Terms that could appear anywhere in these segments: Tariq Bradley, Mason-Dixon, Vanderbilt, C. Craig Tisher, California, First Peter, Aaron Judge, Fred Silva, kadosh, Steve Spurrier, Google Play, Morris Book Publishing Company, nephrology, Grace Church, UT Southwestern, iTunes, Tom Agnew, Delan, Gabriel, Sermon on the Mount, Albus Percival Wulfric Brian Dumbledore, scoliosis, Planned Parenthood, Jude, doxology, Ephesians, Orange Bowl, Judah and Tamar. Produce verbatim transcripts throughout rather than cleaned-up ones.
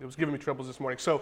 It was giving me troubles this morning. So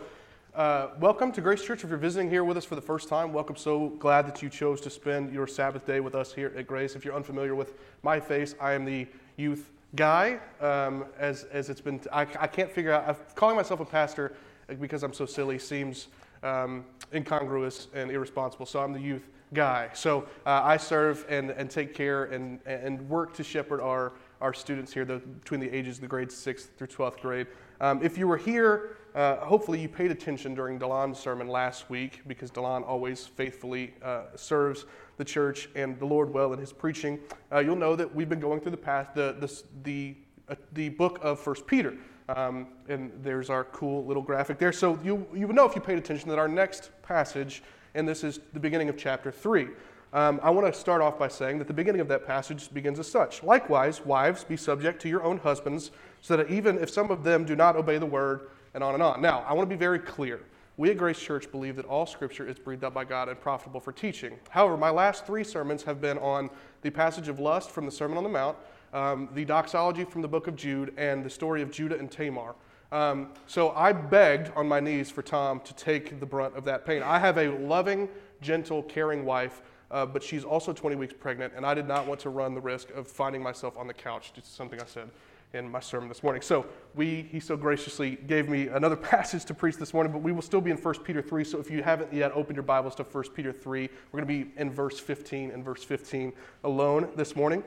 uh, welcome to Grace Church. If you're visiting here with us for the first time, welcome. So glad that you chose to spend your Sabbath day with us here at Grace. If you're unfamiliar with my face, I am the youth guy. Um, as as it's been, t- I, I can't figure out, I've, calling myself a pastor because I'm so silly seems um, incongruous and irresponsible. So I'm the youth guy. So uh, I serve and, and take care and, and work to shepherd our, our students here the, between the ages of the grades sixth through twelfth grade. Um, if you were here, uh, hopefully you paid attention during Delan's sermon last week, because Delan always faithfully uh, serves the church and the Lord well in his preaching. Uh, you'll know that we've been going through the past, the the the, uh, the book of First Peter, um, and there's our cool little graphic there. So you you would know if you paid attention that our next passage, and this is the beginning of chapter three. Um, I want to start off by saying that the beginning of that passage begins as such. Likewise, wives, be subject to your own husbands, so that even if some of them do not obey the word, and on and on. Now, I want to be very clear. We at Grace Church believe that all Scripture is breathed out by God and profitable for teaching. However, my last three sermons have been on the passage of lust from the Sermon on the Mount, um, the doxology from the book of Jude, and the story of Judah and Tamar. Um, so I begged on my knees for Tom to take the brunt of that pain. I have a loving, gentle, caring wife, Uh, but she's also twenty weeks pregnant, and I did not want to run the risk of finding myself on the couch. It's something I said in my sermon this morning. So we, he so graciously gave me another passage to preach this morning, but we will still be in First Peter three. So if you haven't yet opened your Bibles to First Peter three, we're going to be in verse fifteen and verse fifteen alone this morning.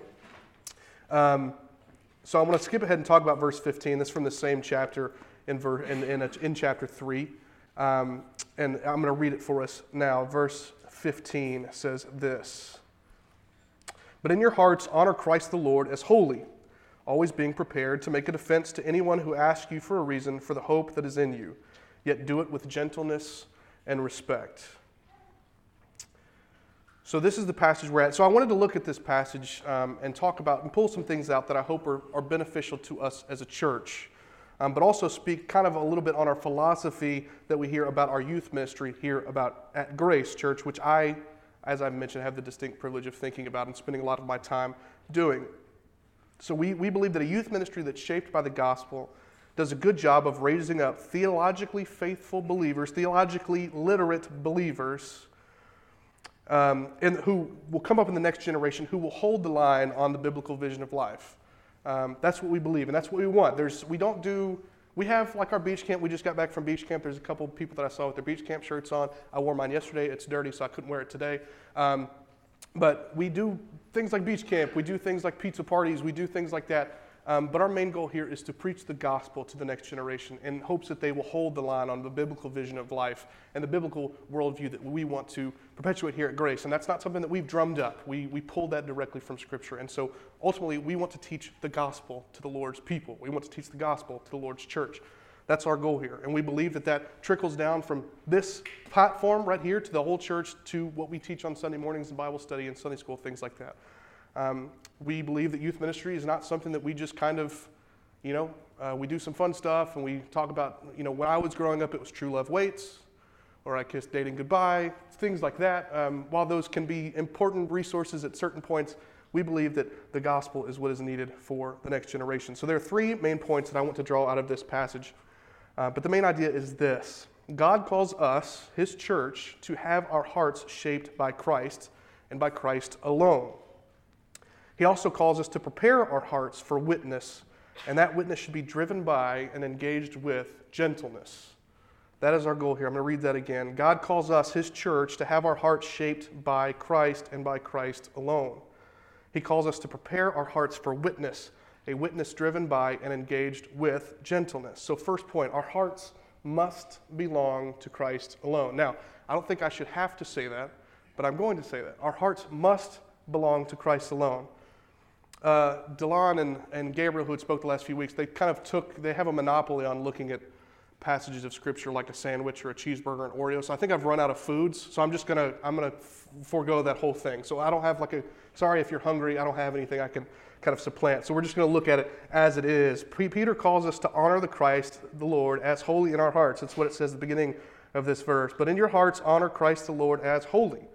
Um, so I'm going to skip ahead and talk about verse fifteen. This is from the same chapter in, ver- in, in, a, in chapter three. Um, and I'm going to read it for us now. Verse fifteen says this: "But in your hearts honor Christ the Lord as holy, always being prepared to make a defense to anyone who asks you for a reason for the hope that is in you, yet do it with gentleness and respect." So this is the passage we're at. So I wanted to look at this passage um, and talk about and pull some things out that I hope are, are beneficial to us as a church. Um, but also speak kind of a little bit on our philosophy that we hear about our youth ministry here about at Grace Church, which I, as I mentioned, have the distinct privilege of thinking about and spending a lot of my time doing. So we, we believe that a youth ministry that's shaped by the gospel does a good job of raising up theologically faithful believers, theologically literate believers, um, and who will come up in the next generation who will hold the line on the biblical vision of life. Um, that's what we believe, and that's what we want. There's, we don't do, we have like our beach camp. We just got back from beach camp. There's a couple people that I saw with their beach camp shirts on. I wore mine yesterday. It's dirty, so I couldn't wear it today. Um, but we do things like beach camp. We do things like pizza parties. We do things like that. Um, but our main goal here is to preach the gospel to the next generation in hopes that they will hold the line on the biblical vision of life and the biblical worldview that we want to perpetuate here at Grace. And that's not something that we've drummed up. We we pulled that directly from Scripture. And so ultimately, we want to teach the gospel to the Lord's people. We want to teach the gospel to the Lord's church. That's our goal here. And we believe that that trickles down from this platform right here to the whole church to what we teach on Sunday mornings and Bible study and Sunday school, things like that. Um, we believe that youth ministry is not something that we just kind of, you know, uh, we do some fun stuff and we talk about, you know, when I was growing up, it was True Love Waits, or I Kissed Dating Goodbye, things like that. Um, while those can be important resources at certain points, we believe that the gospel is what is needed for the next generation. So there are three main points that I want to draw out of this passage. Uh, but the main idea is this: God calls us, his church, to have our hearts shaped by Christ and by Christ alone. He also calls us to prepare our hearts for witness, and that witness should be driven by and engaged with gentleness. That is our goal here. I'm going to read that again. God calls us, his church, to have our hearts shaped by Christ and by Christ alone. He calls us to prepare our hearts for witness, a witness driven by and engaged with gentleness. So first point, our hearts must belong to Christ alone. Now, I don't think I should have to say that, but I'm going to say that. Our hearts must belong to Christ alone. Uh, Delan and, and Gabriel, who had spoke the last few weeks, they kind of took, they have a monopoly on looking at passages of Scripture like a sandwich or a cheeseburger and Oreo. So I think I've run out of foods, so I'm just going to, I'm going to f- forego that whole thing. So I don't have like a, sorry if you're hungry, I don't have anything I can kind of supplant. So we're just going to look at it as it is. P- Peter calls us to honor the Christ, the Lord, as holy in our hearts. That's what it says at the beginning of this verse. But in your hearts, honor Christ the Lord as holy.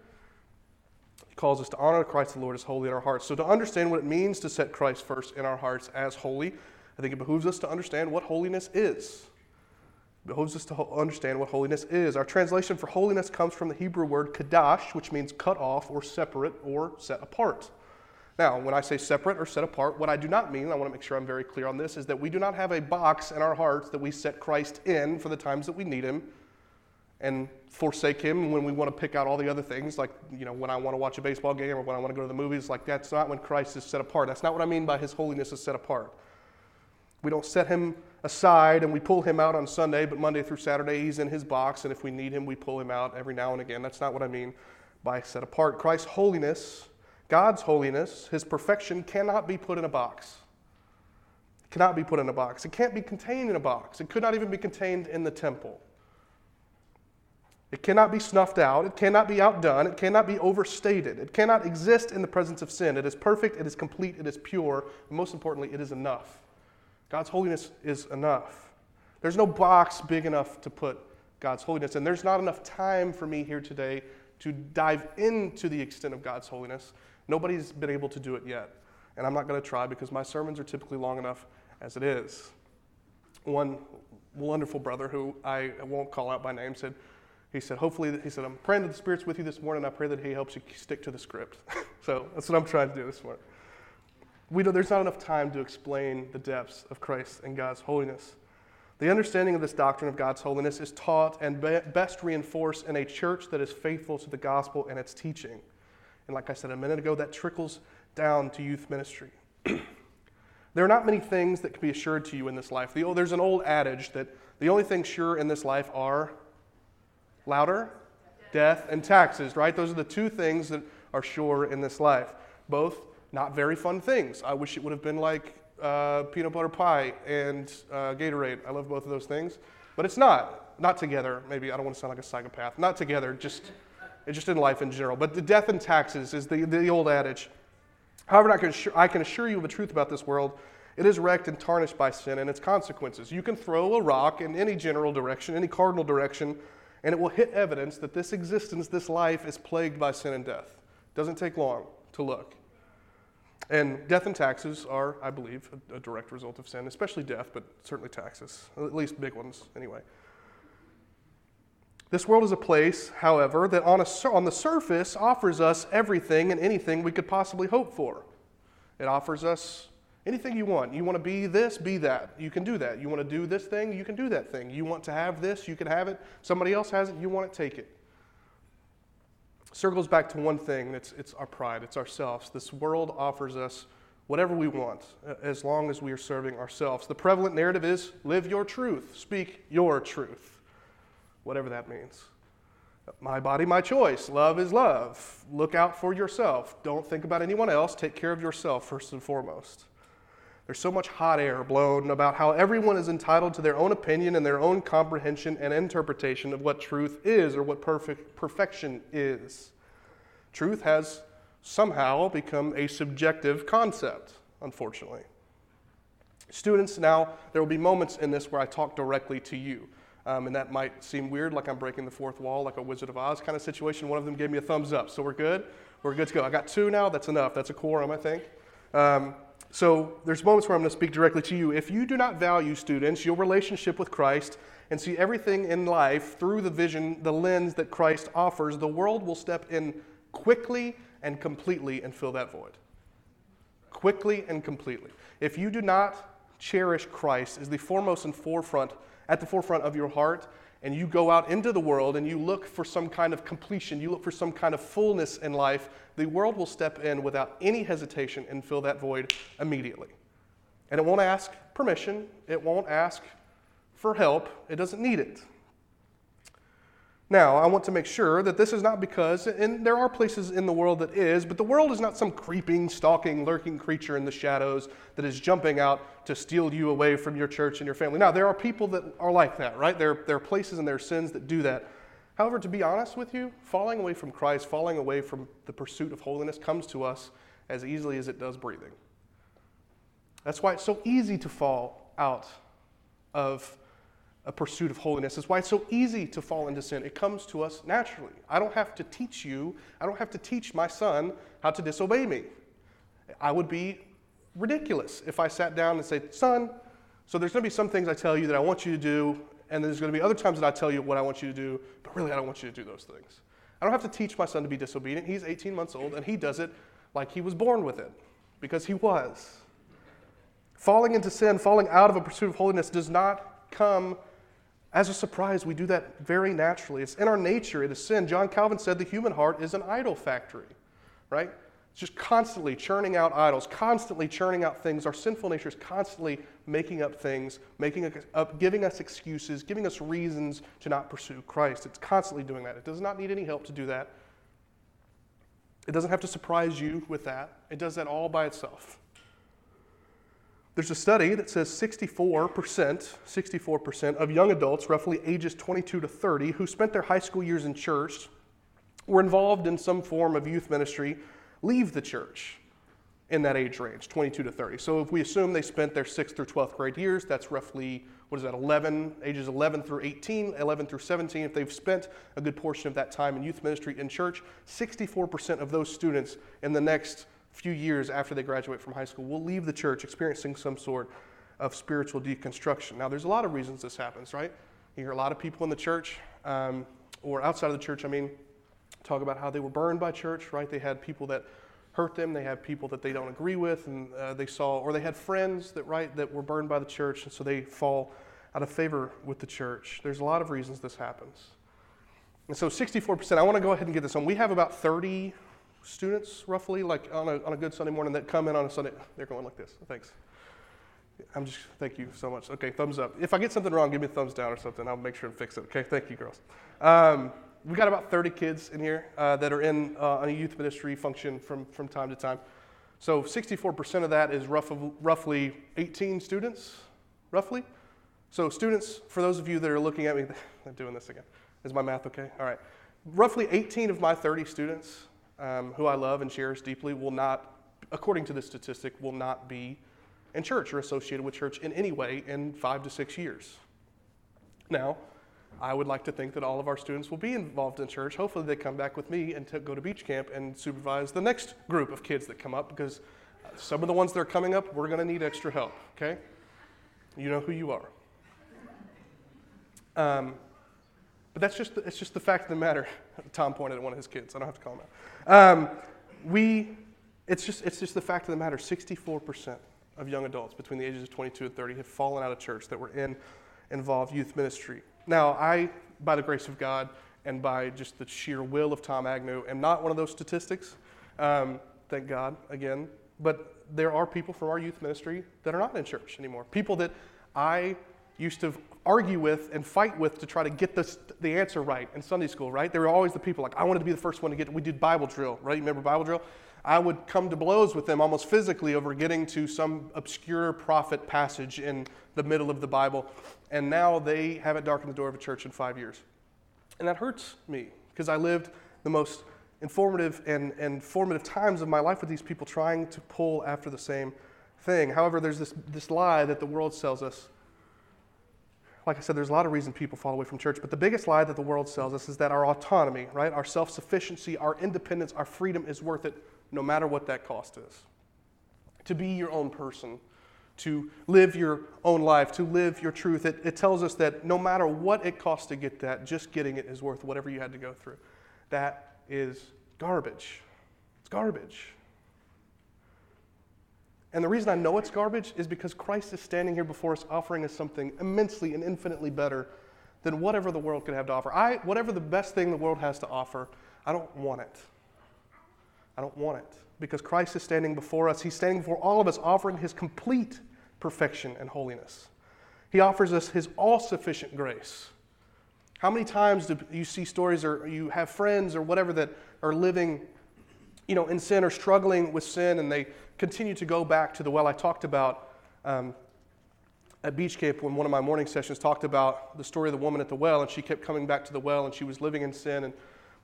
Calls us to honor Christ the Lord as holy in our hearts. So to understand what it means to set Christ first in our hearts as holy, I think it behooves us to understand what holiness is. helps us to understand what holiness is. Our translation for holiness comes from the Hebrew word kadosh, which means cut off or separate or set apart. Now, when I say separate or set apart, what I do not mean, I want to make sure I'm very clear on this, is that we do not have a box in our hearts that we set Christ in for the times that we need him and forsake him when we want to pick out all the other things, like, you know, when I want to watch a baseball game or when I want to go to the movies. Like, that's not when Christ is set apart. That's not what I mean by his holiness is set apart. We don't set him aside and we pull him out on Sunday, but Monday through Saturday he's in his box, and if we need him, we pull him out every now and again. That's not what I mean by set apart. Christ's holiness, God's holiness, his perfection cannot be put in a box. It cannot be put in a box. It can't be contained in a box. It could not even be contained in the temple. It cannot be snuffed out. It cannot be outdone. It cannot be overstated. It cannot exist in the presence of sin. It is perfect. It is complete. It is pure. And most importantly, it is enough. God's holiness is enough. There's no box big enough to put God's holiness in. There's not enough time for me here today to dive into the extent of God's holiness. Nobody's been able to do it yet, and I'm not going to try because my sermons are typically long enough as it is. One wonderful brother who I won't call out by name said, he said, hopefully, he said, I'm praying that the Spirit's with you this morning. I pray that he helps you stick to the script. So that's what I'm trying to do this morning. We know there's not enough time to explain the depths of Christ and God's holiness. The understanding of this doctrine of God's holiness is taught and be- best reinforced in a church that is faithful to the gospel and its teaching. And like I said a minute ago, that trickles down to youth ministry. There are not many things that can be assured to you in this life. The, oh, there's an old adage that the only things sure in this life are louder, death, and taxes, right? Those are the two things that are sure in this life. Both not very fun things. I wish it would have been like uh, peanut butter pie and uh, Gatorade. I love both of those things, but it's not. Not together, maybe. I don't want to sound like a psychopath. Not together, just just in life in general. But the death and taxes is the, the old adage. However, I can, assure, I can assure you of the truth about this world. It is wrecked and tarnished by sin and its consequences. You can throw a rock in any general direction, any cardinal direction, and it will hit evidence that this existence, this life, is plagued by sin and death. It doesn't take long to look. And death and taxes are, I believe, a, a direct result of sin, especially death, but certainly taxes, at least big ones anyway. This world is a place, however, that on, a, on the surface offers us everything and anything we could possibly hope for. It offers us anything you want. You want to be this, be that. You can do that. You want to do this thing, you can do that thing. You want to have this, you can have it. Somebody else has it, you want it, take it. Circles back to one thing, it's, it's our pride, it's ourselves. This world offers us whatever we want, as long as we are serving ourselves. The prevalent narrative is, live your truth, speak your truth, whatever that means. My body, my choice. Love is love. Look out for yourself. Don't think about anyone else. Take care of yourself first and foremost. There's so much hot air blown about how everyone is entitled to their own opinion and their own comprehension and interpretation of what truth is or what perfect perfection is. Truth has somehow become a subjective concept, unfortunately. Students, now, there will be moments in this where I talk directly to you. Um, and that might seem weird, like I'm breaking the fourth wall, like a Wizard of Oz kind of situation. One of them gave me a thumbs up, so we're good. We're good to go. I got two now. That's enough. That's a quorum, I think. Um, so there's moments where I'm going to speak directly to you. If you do not value, students, your relationship with Christ and see everything in life through the vision, the lens that Christ offers, the world will step in quickly and completely and fill that void. Quickly and completely. If you do not cherish Christ as the foremost and forefront at the forefront of your heart, and you go out into the world and you look for some kind of completion, you look for some kind of fullness in life, the world will step in without any hesitation and fill that void immediately. And it won't ask permission, it won't ask for help, it doesn't need it. Now, I want to make sure that this is not because, and there are places in the world that is, but the world is not some creeping, stalking, lurking creature in the shadows that is jumping out to steal you away from your church and your family. Now, there are people that are like that, right? There, there are places and there are sins that do that. However, to be honest with you, falling away from Christ, falling away from the pursuit of holiness comes to us as easily as it does breathing. That's why it's so easy to fall out of a pursuit of holiness. That's why it's so easy to fall into sin. It comes to us naturally. I don't have to teach you, I don't have to teach my son how to disobey me. I would be ridiculous if I sat down and said, son, so there's going to be some things I tell you that I want you to do, and there's going to be other times that I tell you what I want you to do, but really I don't want you to do those things. I don't have to teach my son to be disobedient. He's eighteen months old, and he does it like he was born with it, because he was. Falling into sin, falling out of a pursuit of holiness does not come as a surprise. We do that very naturally. It's in our nature. It is sin. John Calvin said the human heart is an idol factory, right? It's just constantly churning out idols, constantly churning out things. Our sinful nature is constantly making up things, making up, giving us excuses, giving us reasons to not pursue Christ. It's constantly doing that. It does not need any help to do that. It doesn't have to surprise you with that. It does that all by itself. There's a study that says sixty-four percent, sixty-four percent of young adults, roughly ages twenty-two to thirty, who spent their high school years in church, were involved in some form of youth ministry, leave the church in that age range, twenty-two to thirty. So if we assume they spent their sixth through twelfth grade years, that's roughly, what is that, eleven, ages eleven through eighteen, eleven through seventeen. If they've spent a good portion of that time in youth ministry in church, sixty-four percent of those students in the next few years after they graduate from high school will leave the church experiencing some sort of spiritual deconstruction. Now, there's a lot of reasons this happens, right? You hear a lot of people in the church, um, or outside of the church, I mean, talk about how they were burned by church, right? They had people that hurt them, they had people that they don't agree with, and uh, they saw, or they had friends that, right, that were burned by the church, and so they fall out of favor with the church. There's a lot of reasons this happens. And so sixty-four percent, I want to go ahead and get this on. We have about thirty students, roughly, like on a on a good Sunday morning that come in on a Sunday. They're going like this. Thanks. I'm just, thank you so much. Okay, thumbs up. If I get something wrong, give me a thumbs down or something. I'll make sure and fix it. Okay, thank you, girls. Um, we've got about thirty kids in here uh, that are in uh, on a youth ministry function from, from time to time. So sixty-four percent of that is rough, roughly eighteen students, roughly. So students, for those of you that are looking at me, I'm doing this again. Is my math okay? All right. Roughly eighteen of my thirty students Um, who I love and cherish deeply will not, according to this statistic, will not be in church or associated with church in any way in five to six years. Now, I would like to think that all of our students will be involved in church. Hopefully they come back with me and t- go to beach camp and supervise the next group of kids that come up, because some of the ones that are coming up, we're going to need extra help, okay? You know who you are. Um, But that's just, it's just the fact of the matter. Tom pointed at one of his kids. I don't have to call him out. Um, we, it's just, it's just the fact of the matter. sixty-four percent of young adults between the ages of twenty-two and thirty have fallen out of church that were in involved youth ministry. Now, I, by the grace of God and by just the sheer will of Tom Agnew, am not one of those statistics. Um, thank God, again. But there are people from our youth ministry that are not in church anymore. People that I used to argue with and fight with to try to get this, the answer right in Sunday school, right? They were always the people, like, I wanted to be the first one to get, we did Bible drill, right? You remember Bible drill? I would come to blows with them almost physically over getting to some obscure prophet passage in the middle of the Bible, and now they haven't darkened the door of a church in five years. And that hurts me, because I lived the most informative and, and formative times of my life with these people trying to pull after the same thing. However, there's this, this lie that the world sells us. Like I said, there's a lot of reasons people fall away from church, but the biggest lie that the world sells us is that our autonomy, right, our self-sufficiency, our independence, our freedom is worth it no matter what that cost is. To be your own person, to live your own life, to live your truth, it, it tells us that no matter what it costs to get that, just getting it is worth whatever you had to go through. That is garbage. It's garbage. And the reason I know it's garbage is because Christ is standing here before us offering us something immensely and infinitely better than whatever the world could have to offer. I, whatever the best thing the world has to offer, I don't want it. I don't want it. Because Christ is standing before us. He's standing before all of us offering his complete perfection and holiness. He offers us his all-sufficient grace. How many times do you see stories, or you have friends or whatever that are living, you know, in sin or struggling with sin, and they continue to go back to the well. I talked about um, at beach camp when one of my morning sessions talked about the story of the woman at the well, and she kept coming back to the well, and she was living in sin, and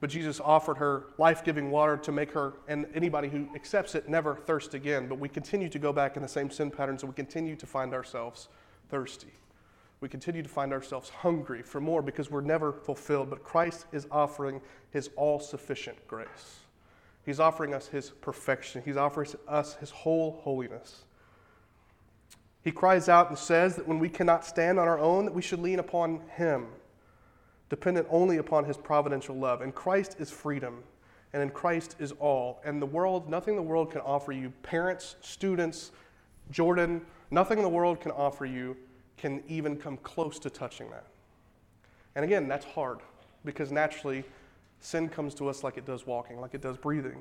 but Jesus offered her life-giving water to make her, and anybody who accepts it, never thirst again. But we continue to go back in the same sin patterns, and we continue to find ourselves thirsty. We continue to find ourselves hungry for more because we're never fulfilled. But Christ is offering his all-sufficient grace. He's offering us his perfection. He's offering us his whole holiness. He cries out and says that when we cannot stand on our own, that we should lean upon him, dependent only upon his providential love. In Christ is freedom, and in Christ is all. And the world, nothing the world can offer you, parents, students, Jordan, nothing the world can offer you can even come close to touching that. And again, that's hard, because naturally, sin comes to us like it does walking, like it does breathing.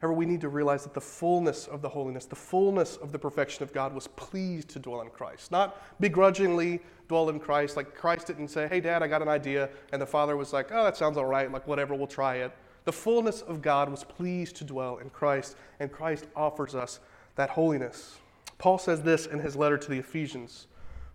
However, we need to realize that the fullness of the holiness, the fullness of the perfection of God was pleased to dwell in Christ. Not begrudgingly dwell in Christ. Like Christ didn't say, hey, Dad, I got an idea. And the Father was like, oh, that sounds all right. Like, whatever, we'll try it. The fullness of God was pleased to dwell in Christ. And Christ offers us that holiness. Paul says this in his letter to the Ephesians.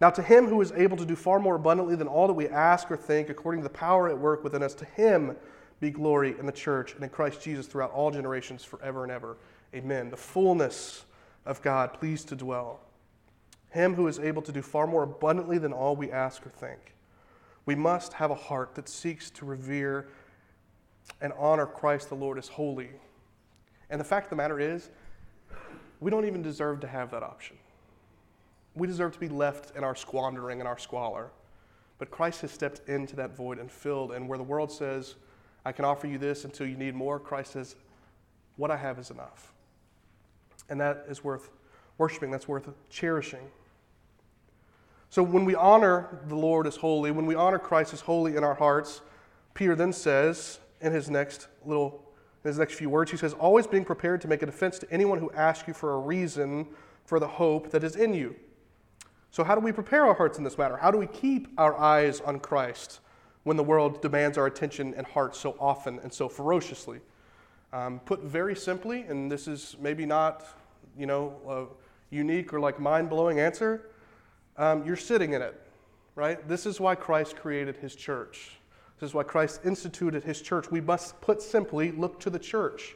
Now to him who is able to do far more abundantly than all that we ask or think, according to the power at work within us, to him be glory in the church and in Christ Jesus throughout all generations, forever and ever. Amen. The fullness of God pleased to dwell. Him who is able to do far more abundantly than all we ask or think. We must have a heart that seeks to revere and honor Christ the Lord as holy. And the fact of the matter is, we don't even deserve to have that option. We deserve to be left in our squandering and our squalor. But Christ has stepped into that void and filled, and where the world says, I can offer you this until you need more, Christ says, what I have is enough. And that is worth worshiping. That's worth cherishing. So when we honor the Lord as holy, when we honor Christ as holy in our hearts, Peter then says in his next little, in his next few words, he says, always being prepared to make a defense to anyone who asks you for a reason for the hope that is in you. So how do we prepare our hearts in this matter? How do we keep our eyes on Christ when the world demands our attention and heart so often and so ferociously? Um, put very simply, and this is maybe not, you know, a unique or like mind-blowing answer, um, you're sitting in it, right? This is why Christ created his church. This is why Christ instituted his church. We must, put simply, look to the church,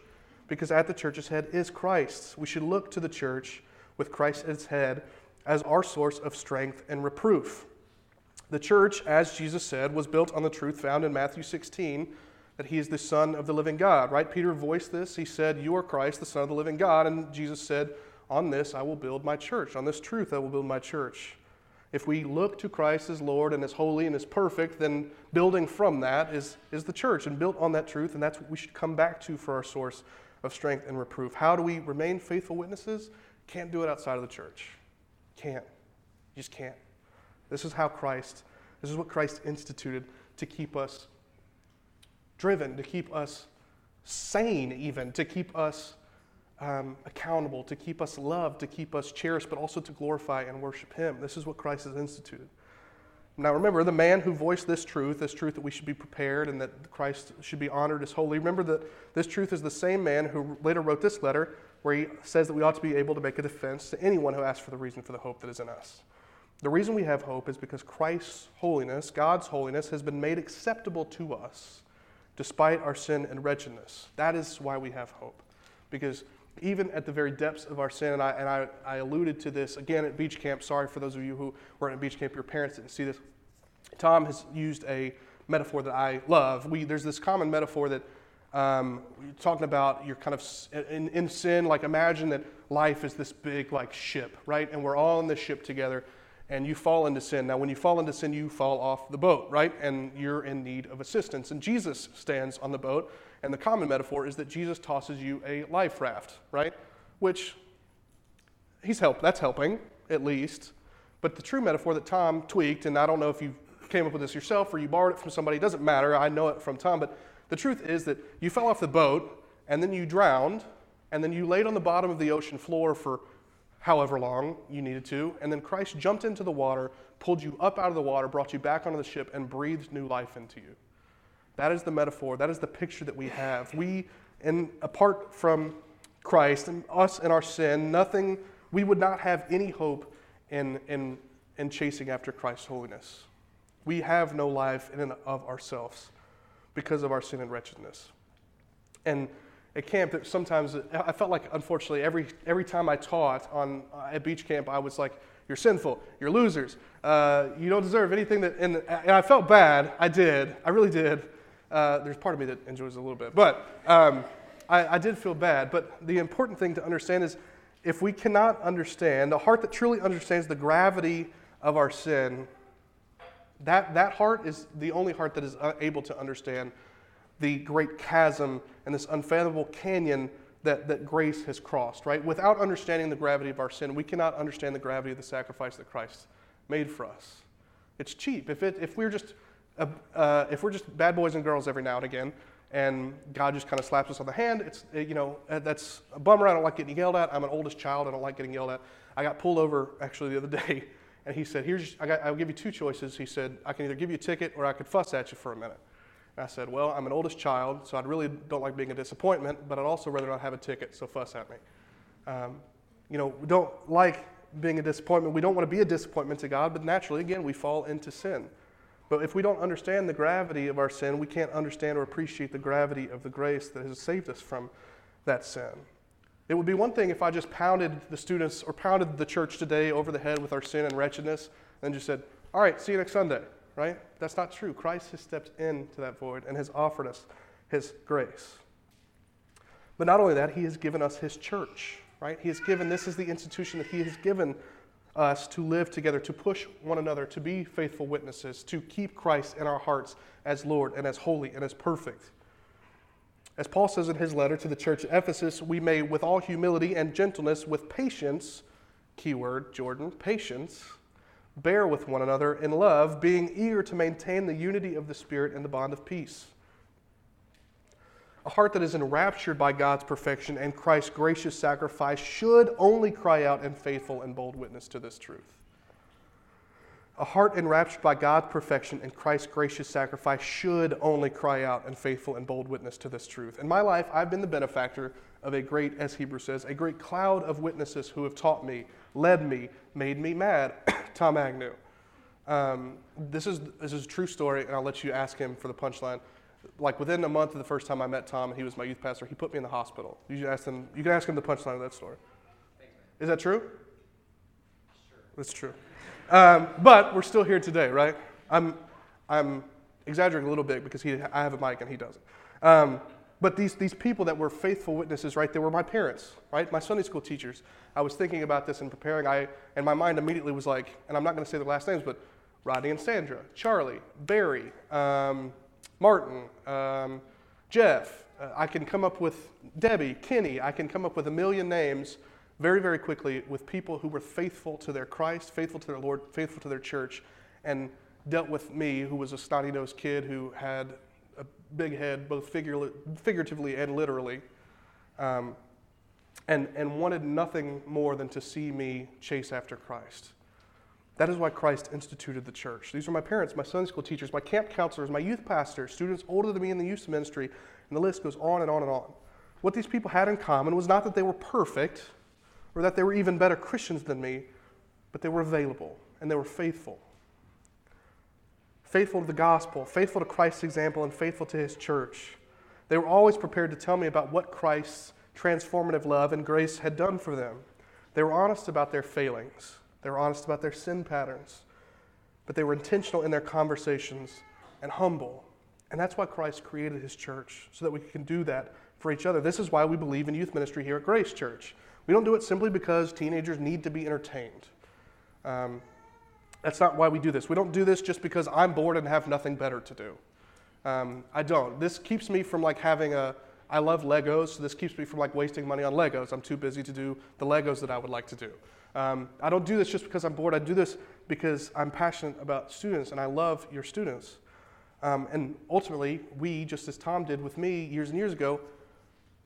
because at the church's head is Christ. We should look to the church with Christ at its head as our source of strength and reproof. The church, as Jesus said, was built on the truth found in Matthew sixteen, that he is the Son of the living God, right? Peter voiced this. He said, you are Christ, the Son of the living God. And Jesus said, on this I will build my church. On this truth I will build my church. If we look to Christ as Lord and as holy and as perfect, then building from that is, is the church, and built on that truth. And that's what we should come back to for our source of strength and reproof. How do we remain faithful witnesses? Can't do it outside of the church. Can't. You just can't. This is how Christ, this is what Christ instituted to keep us driven, to keep us sane even, to keep us um, accountable, to keep us loved, to keep us cherished, but also to glorify and worship him. This is what Christ has instituted. Now remember, the man who voiced this truth, this truth that we should be prepared and that Christ should be honored as holy, remember that this truth is the same man who later wrote this letter where he says that we ought to be able to make a defense to anyone who asks for the reason for the hope that is in us. The reason we have hope is because Christ's holiness, God's holiness, has been made acceptable to us despite our sin and wretchedness. That is why we have hope. Because even at the very depths of our sin, and I and I, I alluded to this again at beach camp, sorry for those of you who weren't at beach camp, your parents didn't see this. Tom has used a metaphor that I love. We There's this common metaphor that um, you're talking about, you're kind of in, in sin, like imagine that life is this big like ship, right? And we're all in this ship together. And you fall into sin. Now, when you fall into sin, you fall off the boat, right? And you're in need of assistance. And Jesus stands on the boat. And the common metaphor is that Jesus tosses you a life raft, right? Which, he's help. that's helping, at least. But the true metaphor that Tom tweaked, and I don't know if you came up with this yourself or you borrowed it from somebody, it doesn't matter. I know it from Tom. But the truth is that you fell off the boat, and then you drowned, and then you laid on the bottom of the ocean floor for however long you needed to, and then Christ jumped into the water, pulled you up out of the water, brought you back onto the ship, and breathed new life into you. That is the metaphor. That is the picture that we have. We, and apart from Christ and us and our sin, nothing we would not have any hope in, in, in chasing after Christ's holiness. We have no life in and of ourselves because of our sin and wretchedness. And at camp, sometimes I felt like, unfortunately, every every time I taught on uh, at beach camp, I was like, "You're sinful. You're losers. Uh, you don't deserve anything." That and, and I felt bad. I did. I really did. Uh, there's part of me that enjoys it a little bit, but um, I, I did feel bad. But the important thing to understand is, if we cannot understand a heart that truly understands the gravity of our sin, that that heart is the only heart that is able to understand the great chasm and this unfathomable canyon that, that grace has crossed, right? Without understanding the gravity of our sin, we cannot understand the gravity of the sacrifice that Christ made for us. It's cheap. If it if we're just uh, uh, if we're just bad boys and girls every now and again, and God just kind of slaps us on the hand, it's you know that's a bummer. I don't like getting yelled at. I'm an oldest child. I don't like getting yelled at. I got pulled over actually the other day, and he said, "Here's I got, I'll give you two choices." He said, "I can either give you a ticket or I could fuss at you for a minute." I said, well, I'm an oldest child, so I really don't like being a disappointment, but I'd also rather not have a ticket, so fuss at me. Um, you know, we don't like being a disappointment. We don't want to be a disappointment to God, but naturally, again, we fall into sin. But if we don't understand the gravity of our sin, we can't understand or appreciate the gravity of the grace that has saved us from that sin. It would be one thing if I just pounded the students or pounded the church today over the head with our sin and wretchedness and just said, all right, see you next Sunday. Right? That's not true. Christ has stepped into that void and has offered us his grace. But not only that, he has given us his church, right? He has given, this is the institution that he has given us to live together, to push one another, to be faithful witnesses, to keep Christ in our hearts as Lord and as holy and as perfect. As Paul says in his letter to the church at Ephesus, we may with all humility and gentleness, with patience, keyword Jordan, patience, bear with one another in love, being eager to maintain the unity of the Spirit and the bond of peace. A heart that is enraptured by God's perfection and Christ's gracious sacrifice should only cry out in faithful and bold witness to this truth. A heart enraptured by God's perfection and Christ's gracious sacrifice should only cry out in faithful and bold witness to this truth. In my life, I've been the benefactor of a great, as Hebrews says, a great cloud of witnesses who have taught me, led me, made me mad. Tom Agnew. Um, this is this is a true story, and I'll let you ask him for the punchline. Like within a month of the first time I met Tom, and he was my youth pastor, he put me in the hospital. You should ask him. You can ask him the punchline of that story. Thanks, man. Is that true? Sure. That's true. Um, but we're still here today, right? I'm I'm exaggerating a little bit because he I have a mic and he doesn't. Um, but these these people that were faithful witnesses, right? They were my parents, right? My Sunday school teachers. I was thinking about this and preparing. I and my mind immediately was like, and I'm not going to say their last names, but Rodney and Sandra, Charlie, Barry, um, Martin, um, Jeff. Uh, I can come up with Debbie, Kenny. I can come up with a million names very, very quickly with people who were faithful to their Christ, faithful to their Lord, faithful to their church, and dealt with me, who was a snotty-nosed kid who had a big head, both figur- figuratively and literally, um, and, and wanted nothing more than to see me chase after Christ. That is why Christ instituted the church. These are my parents, my Sunday school teachers, my camp counselors, my youth pastors, students older than me in the youth ministry, and the list goes on and on and on. What these people had in common was not that they were perfect, or that they were even better Christians than me, but they were available and they were faithful. Faithful to the gospel, faithful to Christ's example, and faithful to his church. They were always prepared to tell me about what Christ's transformative love and grace had done for them. They were honest about their failings. They were honest about their sin patterns. But they were intentional in their conversations and humble. And that's why Christ created his church, so that we can do that for each other. This is why we believe in youth ministry here at Grace Church. We don't do it simply because teenagers need to be entertained. Um, that's not why we do this. We don't do this just because I'm bored and have nothing better to do. Um, I don't. This keeps me from like having a, I love Legos, so this keeps me from like wasting money on Legos. I'm too busy to do the Legos that I would like to do. Um, I don't do this just because I'm bored. I do this because I'm passionate about students and I love your students. Um, and ultimately, we, just as Tom did with me years and years ago,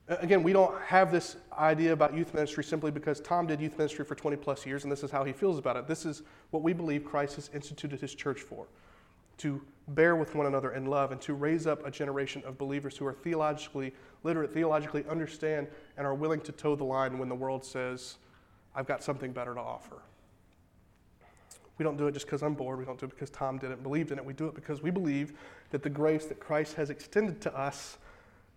again, we don't have this idea about youth ministry simply because Tom did youth ministry for twenty plus years and this is how he feels about it. This is what we believe Christ has instituted his church for, to bear with one another in love and to raise up a generation of believers who are theologically literate, theologically understand, and are willing to toe the line when the world says, I've got something better to offer. We don't do it just because I'm bored. We don't do it because Tom didn't believe in it. We do it because we believe that the grace that Christ has extended to us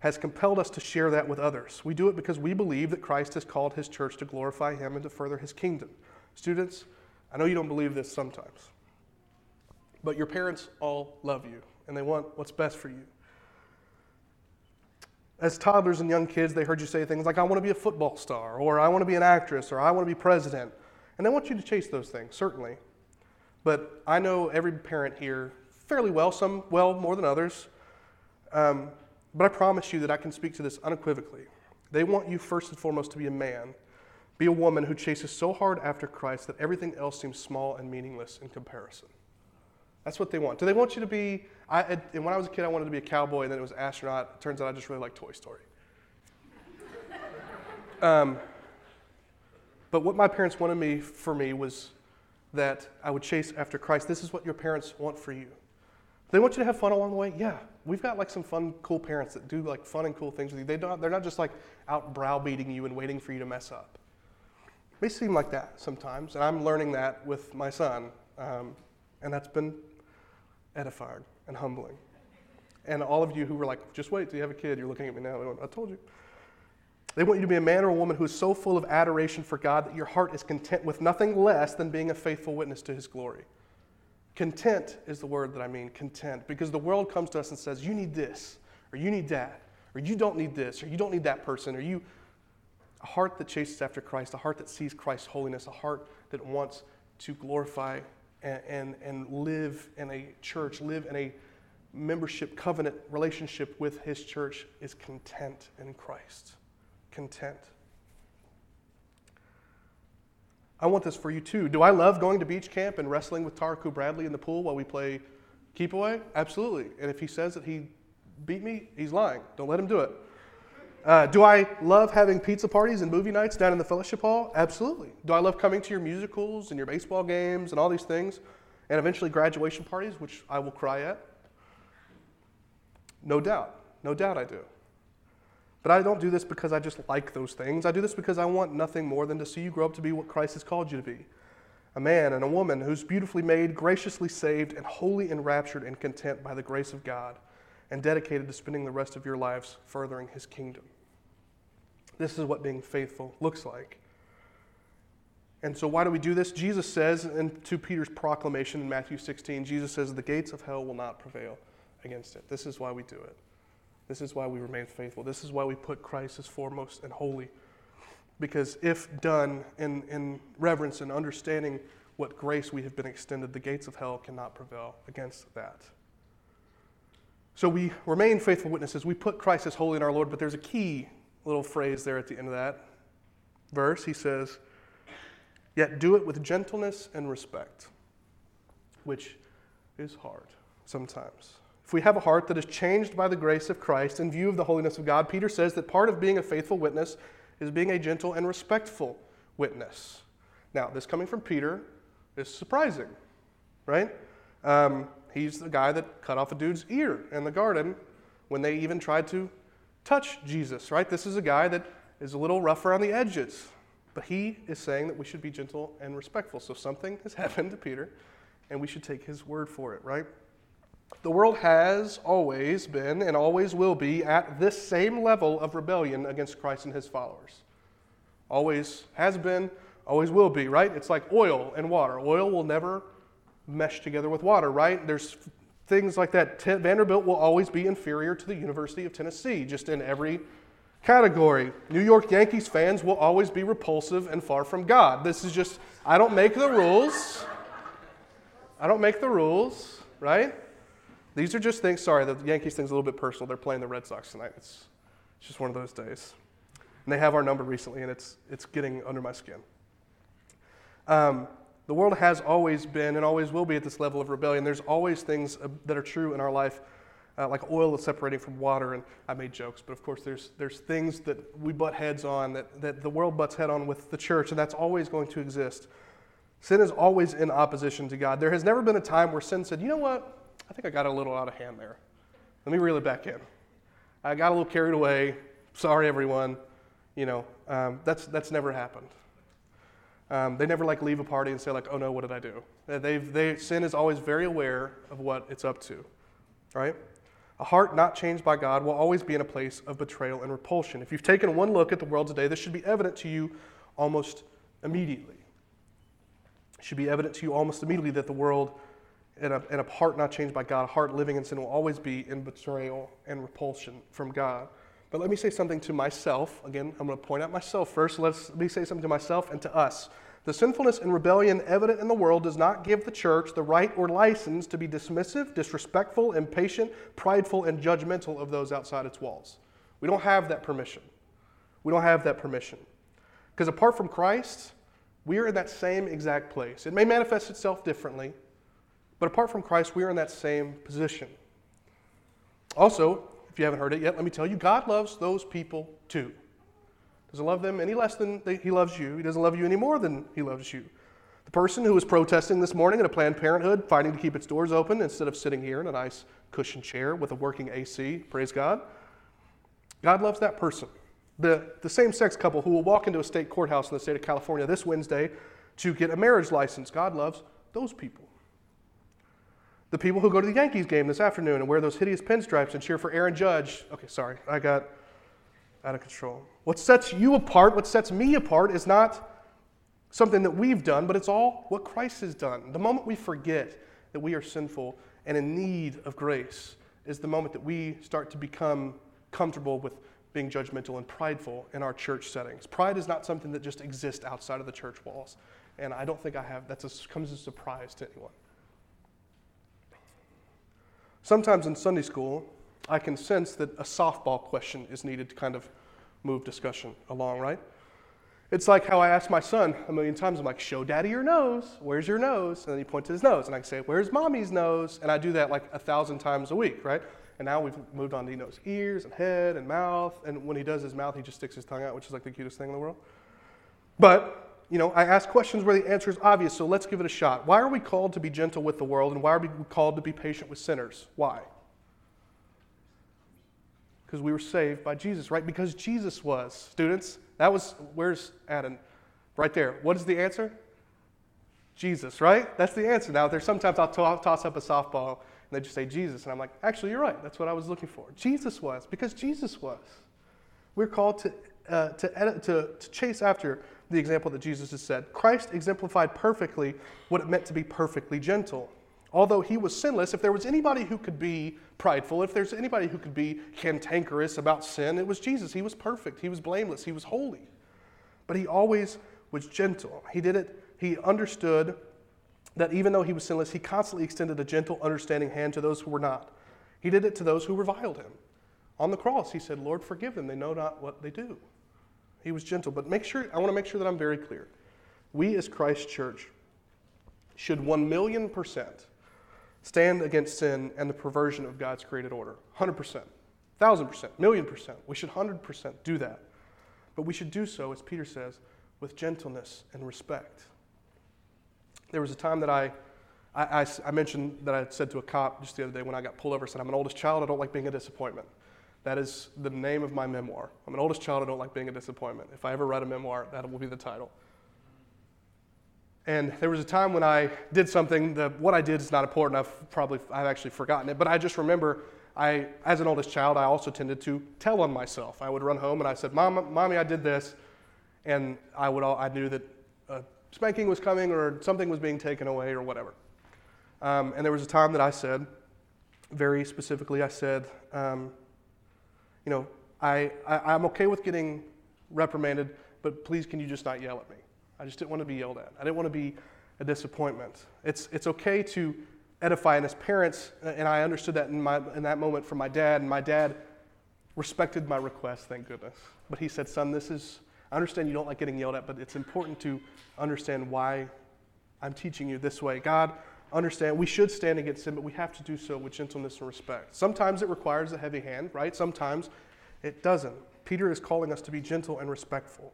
has compelled us to share that with others. We do it because we believe that Christ has called his church to glorify him and to further his kingdom. Students, I know you don't believe this sometimes, but your parents all love you, and they want what's best for you. As toddlers and young kids, they heard you say things like, I want to be a football star, or I want to be an actress, or I want to be president. And they want you to chase those things, certainly. But I know every parent here fairly well, some well more than others. Um, but I promise you that I can speak to this unequivocally. They want you first and foremost to be a man, be a woman who chases so hard after Christ that everything else seems small and meaningless in comparison. That's what they want. Do they want you to be, I, and when I was a kid, I wanted to be a cowboy, and then it was astronaut. It turns out I just really like Toy Story. um, but what my parents wanted me for me was that I would chase after Christ. This is what your parents want for you. They want you to have fun along the way. Yeah, we've got like some fun, cool parents that do like fun and cool things with you. They don't, they're not just like out browbeating you and waiting for you to mess up. They seem like that sometimes, and I'm learning that with my son, um, and that's been edifying and humbling. And all of you who were like, just wait till you have a kid, you're looking at me now, going, I told you. They want you to be a man or a woman who is so full of adoration for God that your heart is content with nothing less than being a faithful witness to his glory. Content is the word that I mean, content, because the world comes to us and says, you need this, or you need that, or you don't need this, or you don't need that person, or you, a heart that chases after Christ, a heart that sees Christ's holiness, a heart that wants to glorify and, and, and live in a church, live in a membership covenant relationship with his church is content in Christ. Content. I want this for you too. Do I love going to beach camp and wrestling with Tariq Bradley in the pool while we play keep away? Absolutely. And if he says that he beat me, he's lying. Don't let him do it. Uh, do I love having pizza parties and movie nights down in the fellowship hall? Absolutely. Do I love coming to your musicals and your baseball games and all these things and eventually graduation parties, which I will cry at? No doubt. No doubt I do. But I don't do this because I just like those things. I do this because I want nothing more than to see you grow up to be what Christ has called you to be. A man and a woman who's beautifully made, graciously saved, and wholly enraptured and content by the grace of God, and dedicated to spending the rest of your lives furthering his kingdom. This is what being faithful looks like. And so why do we do this? Jesus says in to Peter's proclamation in Matthew sixteen, Jesus says, the gates of hell will not prevail against it. This is why we do it. This is why we remain faithful. This is why we put Christ as foremost and holy. Because if done in, in reverence and understanding what grace we have been extended, the gates of hell cannot prevail against that. So we remain faithful witnesses. We put Christ as holy in our Lord, but there's a key little phrase there at the end of that verse. He says, yet do it with gentleness and respect, which is hard sometimes. If we have a heart that is changed by the grace of Christ in view of the holiness of God, Peter says that part of being a faithful witness is being a gentle and respectful witness. Now, this coming from Peter is surprising, right? Um, he's the guy that cut off a dude's ear in the garden when they even tried to touch Jesus, right? This is a guy that is a little rough around the edges, but he is saying that we should be gentle and respectful. So something has happened to Peter, and we should take his word for it, right? The world has always been and always will be at this same level of rebellion against Christ and his followers. Always has been, always will be, right? It's like oil and water. Oil will never mesh together with water, right? There's things like that. T- Vanderbilt will always be inferior to the University of Tennessee, just in every category. New York Yankees fans will always be repulsive and far from God. This is just, I don't make the rules. I don't make the rules, right? These are just things, sorry, the Yankees thing's a little bit personal. They're playing the Red Sox tonight. It's, it's just one of those days. And they have our number recently, and it's it's getting under my skin. Um, the world has always been and always will be at this level of rebellion. There's always things uh, that are true in our life, uh, like oil is separating from water, and I made jokes, but of course there's there's things that we butt heads on, that, that the world butts head on with the church, and that's always going to exist. Sin is always in opposition to God. There has never been a time where sin said, you know what? I think I got a little out of hand there. Let me reel it back in. I got a little carried away. Sorry, everyone. You know, um, that's that's never happened. Um, they never like leave a party and say like, oh no, what did I do? They've, they, sin is always very aware of what it's up to, right? A heart not changed by God will always be in a place of betrayal and repulsion. If you've taken one look at the world today, this should be evident to you almost immediately. It should be evident to you almost immediately that the world and a, and a heart not changed by God, a heart living in sin will always be in betrayal and repulsion from God. But let me say something to myself. Again, I'm going to point out myself first. Let's, let me say something to myself and to us. The sinfulness and rebellion evident in the world does not give the church the right or license to be dismissive, disrespectful, impatient, prideful, and judgmental of those outside its walls. We don't have that permission. We don't have that permission. Because apart from Christ, we are in that same exact place. It may manifest itself differently, but apart from Christ, we are in that same position. Also, if you haven't heard it yet, let me tell you, God loves those people too. He doesn't love them any less than they, he loves you. He doesn't love you any more than he loves you. The person who was protesting this morning at a Planned Parenthood, fighting to keep its doors open instead of sitting here in a nice cushioned chair with a working A C, praise God. God loves that person. The, the same-sex couple who will walk into a state courthouse in the state of California this Wednesday to get a marriage license, God loves those people. The people who go to the Yankees game this afternoon and wear those hideous pinstripes and cheer for Aaron Judge. Okay, sorry, I got out of control. What sets you apart, what sets me apart is not something that we've done, but it's all what Christ has done. The moment we forget that we are sinful and in need of grace is the moment that we start to become comfortable with being judgmental and prideful in our church settings. Pride is not something that just exists outside of the church walls, and I don't think I have, that comes as a surprise to anyone. Sometimes in Sunday school, I can sense that a softball question is needed to kind of move discussion along, right? It's like how I ask my son a million times, I'm like, show daddy your nose, where's your nose? And then he points to his nose, and I say, where's mommy's nose? And I do that like a thousand times a week, right? And now we've moved on to he knows ears and head and mouth, and when he does his mouth, he just sticks his tongue out, which is like the cutest thing in the world. But you know, I ask questions where the answer is obvious, so let's give it a shot. Why are we called to be gentle with the world, and why are we called to be patient with sinners? Why? Because we were saved by Jesus, right? Because Jesus was. Students, that was, where's Adam? Right there. What is the answer? Jesus, right? That's the answer. Now, there's sometimes I'll, t- I'll toss up a softball, and they just say Jesus, and I'm like, actually, you're right. That's what I was looking for. Jesus was, because Jesus was. We're called to uh, to, edit, to to chase after the example that Jesus has said. Christ exemplified perfectly what it meant to be perfectly gentle. Although he was sinless, if there was anybody who could be prideful, if there's anybody who could be cantankerous about sin, it was Jesus. He was perfect. He was blameless. He was holy. But he always was gentle. He did it. He understood that even though he was sinless, he constantly extended a gentle, understanding hand to those who were not. He did it to those who reviled him. On the cross, he said, Lord, forgive them. They know not what they do. He was gentle, but make sure I want to make sure that I'm very clear. We as Christ Church should one million percent stand against sin and the perversion of God's created order. one hundred percent, one thousand percent, one million percent. We should one hundred percent do that. But we should do so, as Peter says, with gentleness and respect. There was a time that I, I, I, I mentioned that I had said to a cop just the other day when I got pulled over, I said, I'm an oldest child, I don't like being a disappointment. That is the name of my memoir. I'm an oldest child, I don't like being a disappointment. If I ever write a memoir, that will be the title. And there was a time when I did something, the, what I did is not important, I've probably, I've actually forgotten it, but I just remember, I, as an oldest child, I also tended to tell on myself. I would run home and I said, Mom, Mommy, I did this, and I would all, I knew that a spanking was coming or something was being taken away or whatever. Um, and there was a time that I said, very specifically, I said, um, You know, I, I, I'm okay with getting reprimanded, but please can you just not yell at me? I just didn't want to be yelled at. I didn't want to be a disappointment. It's it's okay to edify, and as parents, and I understood that in my in that moment from my dad, and my dad respected my request, thank goodness. But he said, son, this is, I understand you don't like getting yelled at, but it's important to understand why I'm teaching you this way. God, understand, we should stand against sin, but we have to do so with gentleness and respect. Sometimes it requires a heavy hand, right? Sometimes it doesn't. Peter is calling us to be gentle and respectful.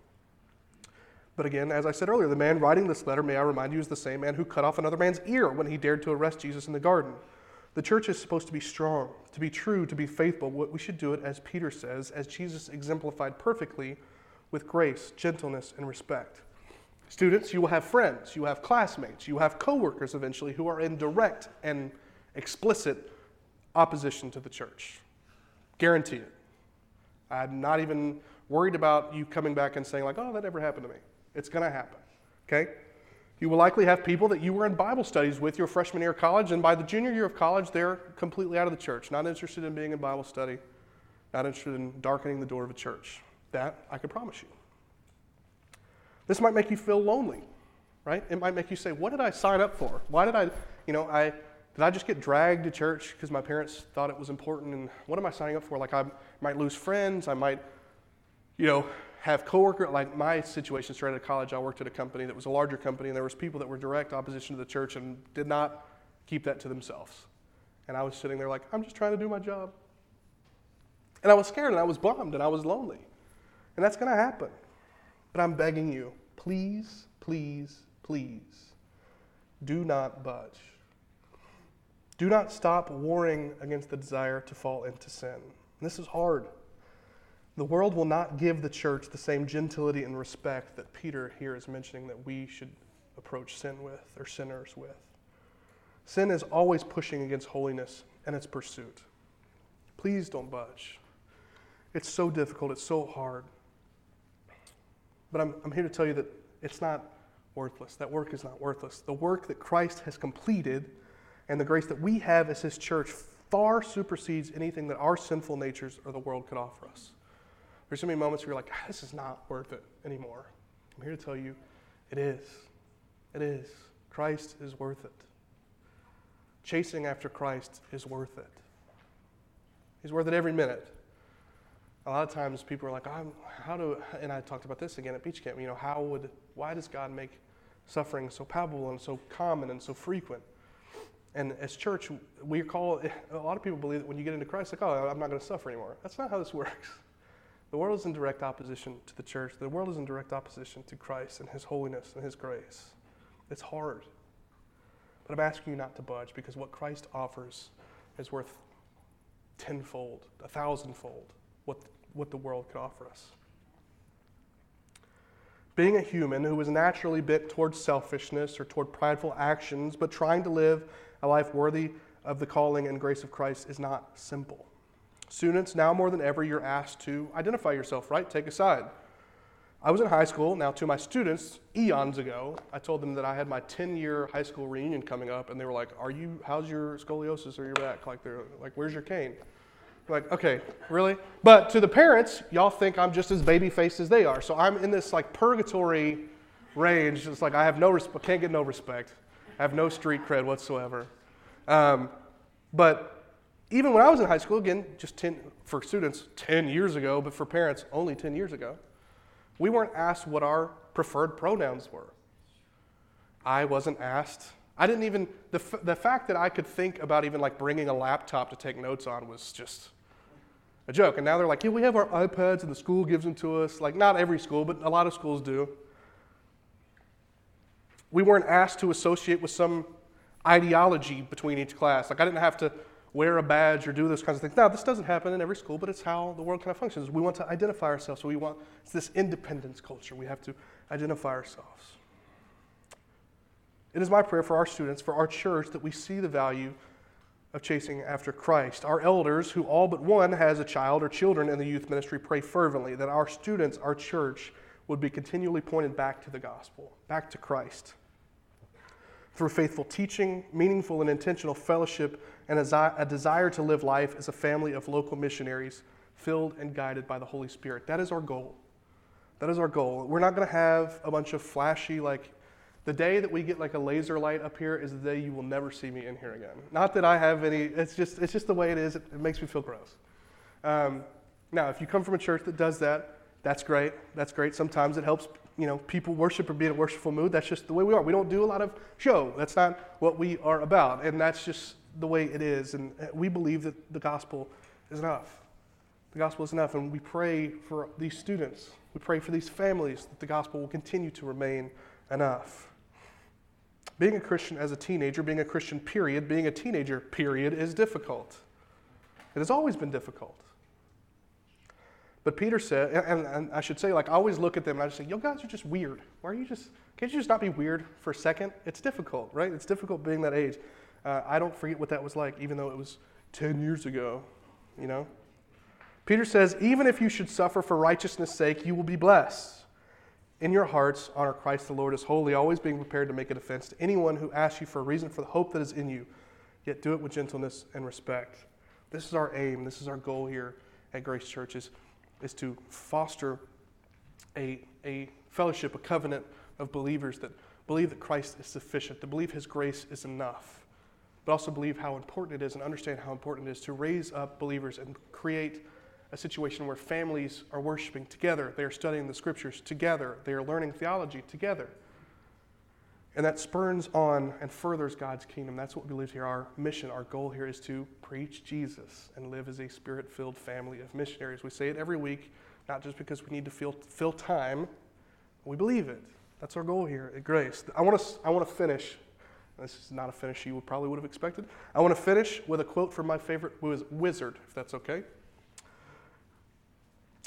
But again, as I said earlier, the man writing this letter, may I remind you, is the same man who cut off another man's ear when he dared to arrest Jesus in the garden. The church is supposed to be strong, to be true, to be faithful. We should do it, as Peter says, as Jesus exemplified perfectly, with grace, gentleness, and respect. Students, you will have friends, you have classmates, you have coworkers eventually who are in direct and explicit opposition to the church. Guarantee it. I'm not even worried about you coming back and saying like, oh, that never happened to me. It's going to happen, okay? You will likely have people that you were in Bible studies with your freshman year of college, and by the junior year of college, they're completely out of the church, not interested in being in Bible study, not interested in darkening the door of a church. That I can promise you. This might make you feel lonely, right? It might make you say, what did I sign up for? Why did I, you know, I did I just get dragged to church because my parents thought it was important, and what am I signing up for? Like, I might lose friends, I might, you know, have coworker, like my situation straight out of college, I worked at a company that was a larger company, and there was people that were direct opposition to the church and did not keep that to themselves. And I was sitting there like, I'm just trying to do my job. And I was scared, and I was bummed, and I was lonely. And that's going to happen. But I'm begging you, please, please, please, do not budge. Do not stop warring against the desire to fall into sin. And this is hard. The world will not give the church the same gentility and respect that Peter here is mentioning that we should approach sin with, or sinners with. Sin is always pushing against holiness and its pursuit. Please don't budge. It's so difficult. It's so hard. But I'm, I'm here to tell you that it's not worthless. That work is not worthless. The work that Christ has completed and the grace that we have as his church far supersedes anything that our sinful natures or the world could offer us. There's so many moments where you're like, this is not worth it anymore. I'm here to tell you, it is. It is. Christ is worth it. Chasing after Christ is worth it. He's worth it every minute. A lot of times people are like, I'm, how do, and I talked about this again at Beach Camp, you know, how would, why does God make suffering so palpable and so common and so frequent? And as church, we call, a lot of people believe that when you get into Christ, like, oh, I'm not going to suffer anymore. That's not how this works. The world is in direct opposition to the church. The world is in direct opposition to Christ and his holiness and his grace. It's hard. But I'm asking you not to budge, because what Christ offers is worth tenfold, a thousandfold what, what the world could offer us. Being a human who is naturally bent towards selfishness or toward prideful actions, but trying to live a life worthy of the calling and grace of Christ is not simple. Students, now more than ever, you're asked to identify yourself, right? Take a side. I was in high school. Now, to my students, eons ago, I told them that I had my ten-year high school reunion coming up, and they were like, "Are you? How's your scoliosis or your back? Like, they're like, where's your cane?" I'm like, okay, really? But to the parents, y'all think I'm just as baby-faced as they are. So I'm in this like purgatory range. It's like I have no respect. Can't get no respect. I have no street cred whatsoever. Um, but. Even when I was in high school, again, just ten, for students, ten years ago, but for parents, only ten years ago, we weren't asked what our preferred pronouns were. I wasn't asked. I didn't even, the the fact that I could think about even like bringing a laptop to take notes on was just a joke. And now they're like, yeah, we have our iPads and the school gives them to us. Like, not every school, but a lot of schools do. We weren't asked to associate with some ideology between each class. Like, I didn't have to wear a badge or do those kinds of things. Now, this doesn't happen in every school, but it's how the world kind of functions. We want to identify ourselves, so we want, it's this independence culture. We have to identify ourselves. It is my prayer for our students, for our church, that we see the value of chasing after Christ. Our elders, who all but one has a child or children in the youth ministry, pray fervently that our students, our church, would be continually pointed back to the gospel, back to Christ, through faithful teaching, meaningful and intentional fellowship, and a desire to live life as a family of local missionaries filled and guided by the Holy Spirit. That is our goal. That is our goal. We're not going to have a bunch of flashy, like, the day that we get like a laser light up here is the day you will never see me in here again. Not that I have any, it's just it's just the way it is. It, it makes me feel gross. Um, now, if you come from a church that does that, that's great. That's great. Sometimes it helps, you know, people worship or be in a worshipful mood. That's just the way we are. We don't do a lot of show. That's not what we are about. And that's just the way it is. And we believe that the gospel is enough. The gospel is enough. And we pray for these students. We pray for these families that the gospel will continue to remain enough. Being a Christian as a teenager, being a Christian period, being a teenager period is difficult. It has always been difficult. But Peter said, and, and I should say, like, I always look at them and I just say, you guys are just weird. Why are you just, can't you just not be weird for a second? It's difficult, right? It's difficult being that age. Uh, I don't forget what that was like, even though it was ten years ago, you know? Peter says, even if you should suffer for righteousness' sake, you will be blessed. In your hearts, honor Christ the Lord as holy, always being prepared to make a defense to anyone who asks you for a reason for the hope that is in you, yet do it with gentleness and respect. This is our aim. This is our goal here at Grace Church, is, is to foster a, a fellowship, a covenant of believers that believe that Christ is sufficient, to believe his grace is enough, but also believe how important it is and understand how important it is to raise up believers and create a situation where families are worshiping together, they are studying the scriptures together, they are learning theology together. And that spurns on and furthers God's kingdom. That's what we believe here. Our mission, our goal here is to preach Jesus and live as a spirit-filled family of missionaries. We say it every week, not just because we need to fill, fill time. We believe it. That's our goal here at Grace. I want to I want to finish. This is not a finish you probably would have expected. I want to finish with a quote from my favorite wizard, if that's okay.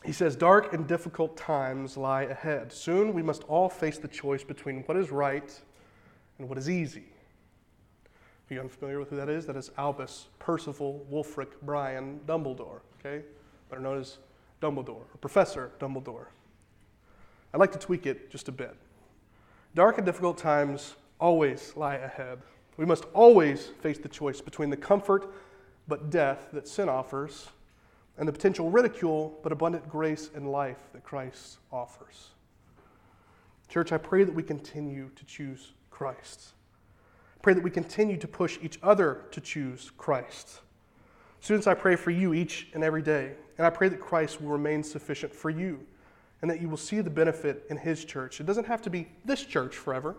He says, dark and difficult times lie ahead. Soon we must all face the choice between what is right and what is easy. If you're unfamiliar with who that is, that is Albus Percival Wulfric Brian Dumbledore, okay? Better known as Dumbledore, or Professor Dumbledore. I'd like to tweak it just a bit. Dark and difficult times always lie ahead. We must always face the choice between the comfort but death that sin offers and the potential ridicule, but abundant grace and life that Christ offers. Church, I pray that we continue to choose Christ. I pray that we continue to push each other to choose Christ. Students, I pray for you each and every day, and I pray that Christ will remain sufficient for you, and that you will see the benefit in his church. It doesn't have to be this church forever.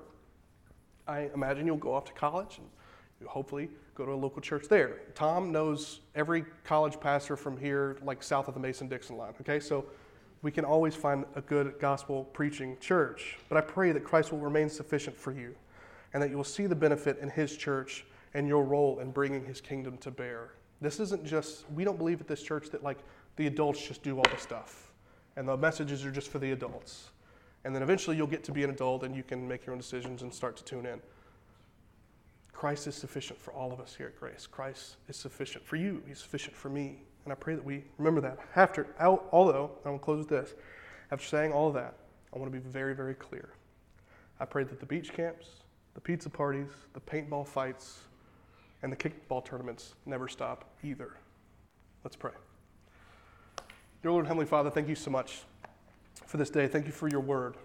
I imagine you'll go off to college and hopefully go to a local church there. Tom knows every college pastor from here, like south of the Mason-Dixon line, okay? So we can always find a good gospel-preaching church. But I pray that Christ will remain sufficient for you and that you will see the benefit in his church and your role in bringing his kingdom to bear. This isn't just, we don't believe at this church that, like, the adults just do all the stuff and the messages are just for the adults. And then eventually you'll get to be an adult and you can make your own decisions and start to tune in. Christ is sufficient for all of us here at Grace. Christ is sufficient for you. He's sufficient for me. And I pray that we remember that. After, although, and I'm going to close with this. After saying all of that, I want to be very, very clear. I pray that the beach camps, the pizza parties, the paintball fights, and the kickball tournaments never stop either. Let's pray. Dear Lord, Heavenly Father, thank you so much for this day. Thank you for your word.